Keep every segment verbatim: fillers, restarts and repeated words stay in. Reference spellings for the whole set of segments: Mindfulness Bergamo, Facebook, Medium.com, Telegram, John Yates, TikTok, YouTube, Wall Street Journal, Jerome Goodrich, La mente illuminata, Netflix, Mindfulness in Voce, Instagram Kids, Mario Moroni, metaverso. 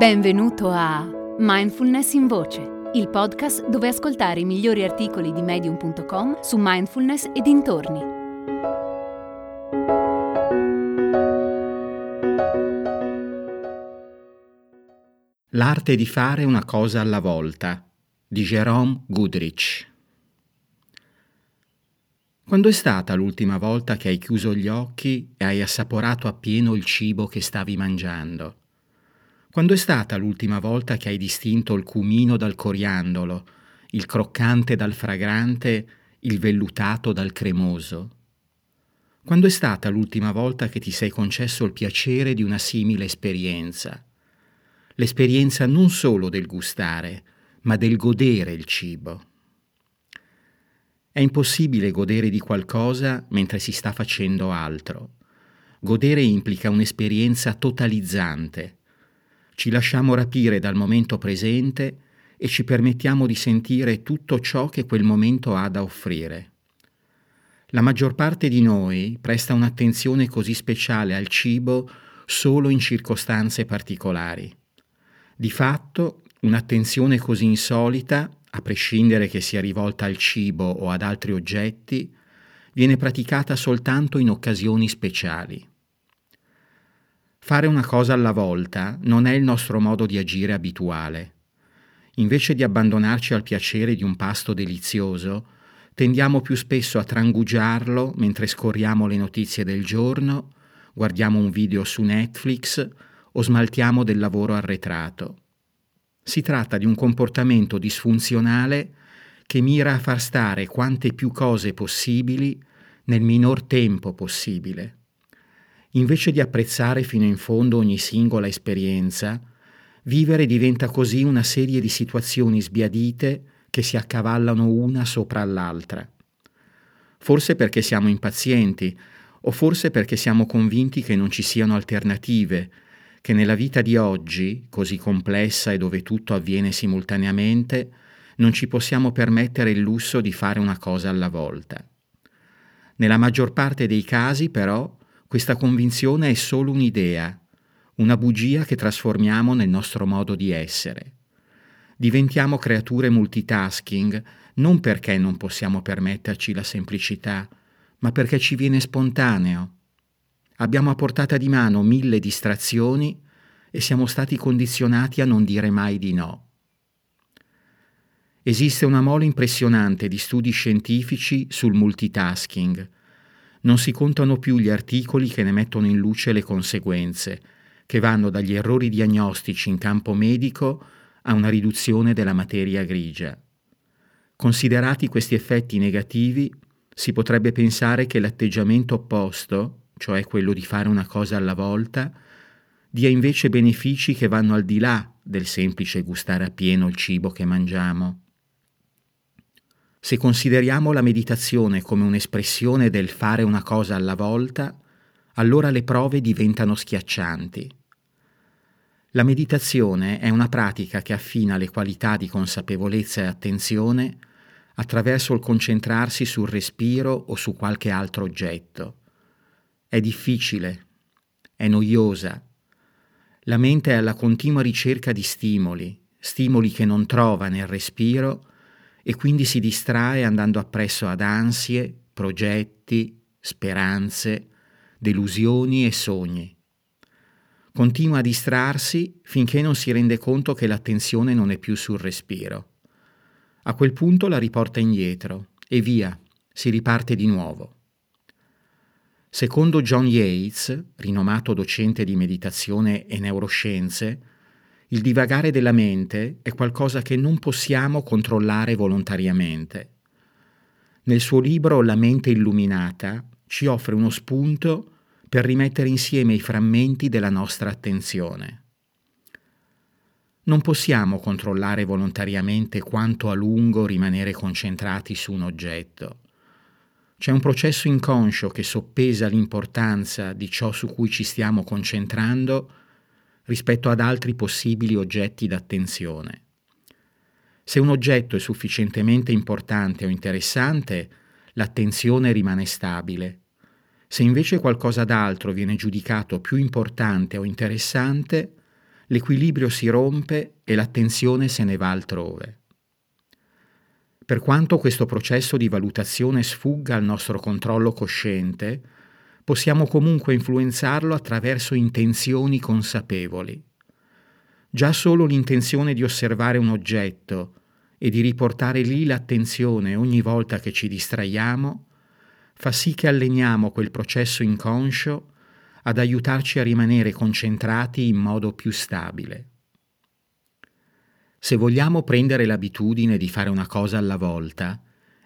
Benvenuto a Mindfulness in Voce, il podcast dove ascoltare i migliori articoli di Medium punto com su mindfulness e dintorni. L'arte di fare una cosa alla volta, di Jerome Goodrich. Quando è stata l'ultima volta che hai chiuso gli occhi e hai assaporato appieno il cibo che stavi mangiando? Quando è stata l'ultima volta che hai distinto il cumino dal coriandolo, il croccante dal fragrante, il vellutato dal cremoso? Quando è stata l'ultima volta che ti sei concesso il piacere di una simile esperienza? L'esperienza non solo del gustare, ma del godere il cibo. È impossibile godere di qualcosa mentre si sta facendo altro. Godere implica un'esperienza totalizzante. Ci lasciamo rapire dal momento presente e ci permettiamo di sentire tutto ciò che quel momento ha da offrire. La maggior parte di noi presta un'attenzione così speciale al cibo solo in circostanze particolari. Di fatto, un'attenzione così insolita, a prescindere che sia rivolta al cibo o ad altri oggetti, viene praticata soltanto in occasioni speciali. Fare una cosa alla volta non è il nostro modo di agire abituale. Invece di abbandonarci al piacere di un pasto delizioso, tendiamo più spesso a trangugiarlo mentre scorriamo le notizie del giorno, guardiamo un video su Netflix o smaltiamo del lavoro arretrato. Si tratta di un comportamento disfunzionale che mira a far stare quante più cose possibili nel minor tempo possibile. Invece di apprezzare fino in fondo ogni singola esperienza, vivere diventa così una serie di situazioni sbiadite che si accavallano una sopra l'altra. Forse perché siamo impazienti, o forse perché siamo convinti che non ci siano alternative, che nella vita di oggi, così complessa e dove tutto avviene simultaneamente, non ci possiamo permettere il lusso di fare una cosa alla volta. Nella maggior parte dei casi, però, questa convinzione è solo un'idea, una bugia che trasformiamo nel nostro modo di essere. Diventiamo creature multitasking non perché non possiamo permetterci la semplicità, ma perché ci viene spontaneo. Abbiamo a portata di mano mille distrazioni e siamo stati condizionati a non dire mai di no. Esiste una mole impressionante di studi scientifici sul multitasking. Non si contano più gli articoli che ne mettono in luce le conseguenze, che vanno dagli errori diagnostici in campo medico a una riduzione della materia grigia. Considerati questi effetti negativi, si potrebbe pensare che l'atteggiamento opposto, cioè quello di fare una cosa alla volta, dia invece benefici che vanno al di là del semplice gustare appieno il cibo che mangiamo. Se consideriamo la meditazione come un'espressione del fare una cosa alla volta, allora le prove diventano schiaccianti. La meditazione è una pratica che affina le qualità di consapevolezza e attenzione attraverso il concentrarsi sul respiro o su qualche altro oggetto. È difficile, è noiosa. La mente è alla continua ricerca di stimoli, stimoli che non trova nel respiro e quindi si distrae andando appresso ad ansie, progetti, speranze, delusioni e sogni. Continua a distrarsi finché non si rende conto che l'attenzione non è più sul respiro. A quel punto la riporta indietro e via, si riparte di nuovo. Secondo John Yates, rinomato docente di meditazione e neuroscienze, il divagare della mente è qualcosa che non possiamo controllare volontariamente. Nel suo libro La mente illuminata ci offre uno spunto per rimettere insieme i frammenti della nostra attenzione. Non possiamo controllare volontariamente quanto a lungo rimanere concentrati su un oggetto. C'è un processo inconscio che soppesa l'importanza di ciò su cui ci stiamo concentrando rispetto ad altri possibili oggetti d'attenzione. Se un oggetto è sufficientemente importante o interessante, l'attenzione rimane stabile. Se invece qualcosa d'altro viene giudicato più importante o interessante, l'equilibrio si rompe e l'attenzione se ne va altrove. Per quanto questo processo di valutazione sfugga al nostro controllo cosciente, possiamo comunque influenzarlo attraverso intenzioni consapevoli. Già solo l'intenzione di osservare un oggetto e di riportare lì l'attenzione ogni volta che ci distraiamo fa sì che alleniamo quel processo inconscio ad aiutarci a rimanere concentrati in modo più stabile. Se vogliamo prendere l'abitudine di fare una cosa alla volta,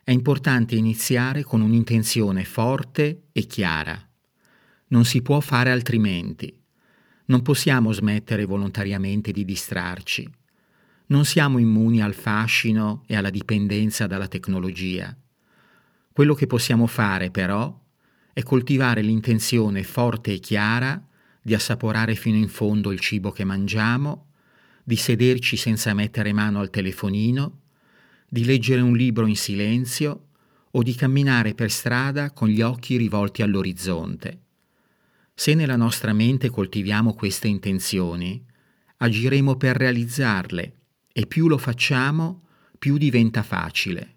è importante iniziare con un'intenzione forte e chiara. Non si può fare altrimenti. Non possiamo smettere volontariamente di distrarci. Non siamo immuni al fascino e alla dipendenza dalla tecnologia. Quello che possiamo fare, però, è coltivare l'intenzione forte e chiara di assaporare fino in fondo il cibo che mangiamo, di sederci senza mettere mano al telefonino, di leggere un libro in silenzio o di camminare per strada con gli occhi rivolti all'orizzonte. Se nella nostra mente coltiviamo queste intenzioni, agiremo per realizzarle e più lo facciamo, più diventa facile.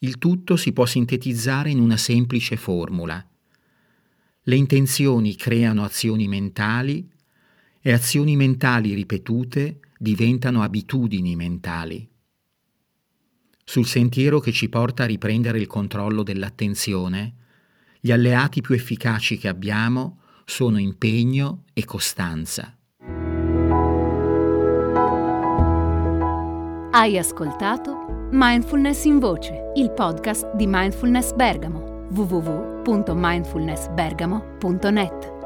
Il tutto si può sintetizzare in una semplice formula. Le intenzioni creano azioni mentali e azioni mentali ripetute diventano abitudini mentali. Sul sentiero che ci porta a riprendere il controllo dell'attenzione, gli alleati più efficaci che abbiamo sono impegno e costanza. Hai ascoltato Mindfulness in Voce, il podcast di Mindfulness Bergamo, w w w punto mindfulness bergamo punto net.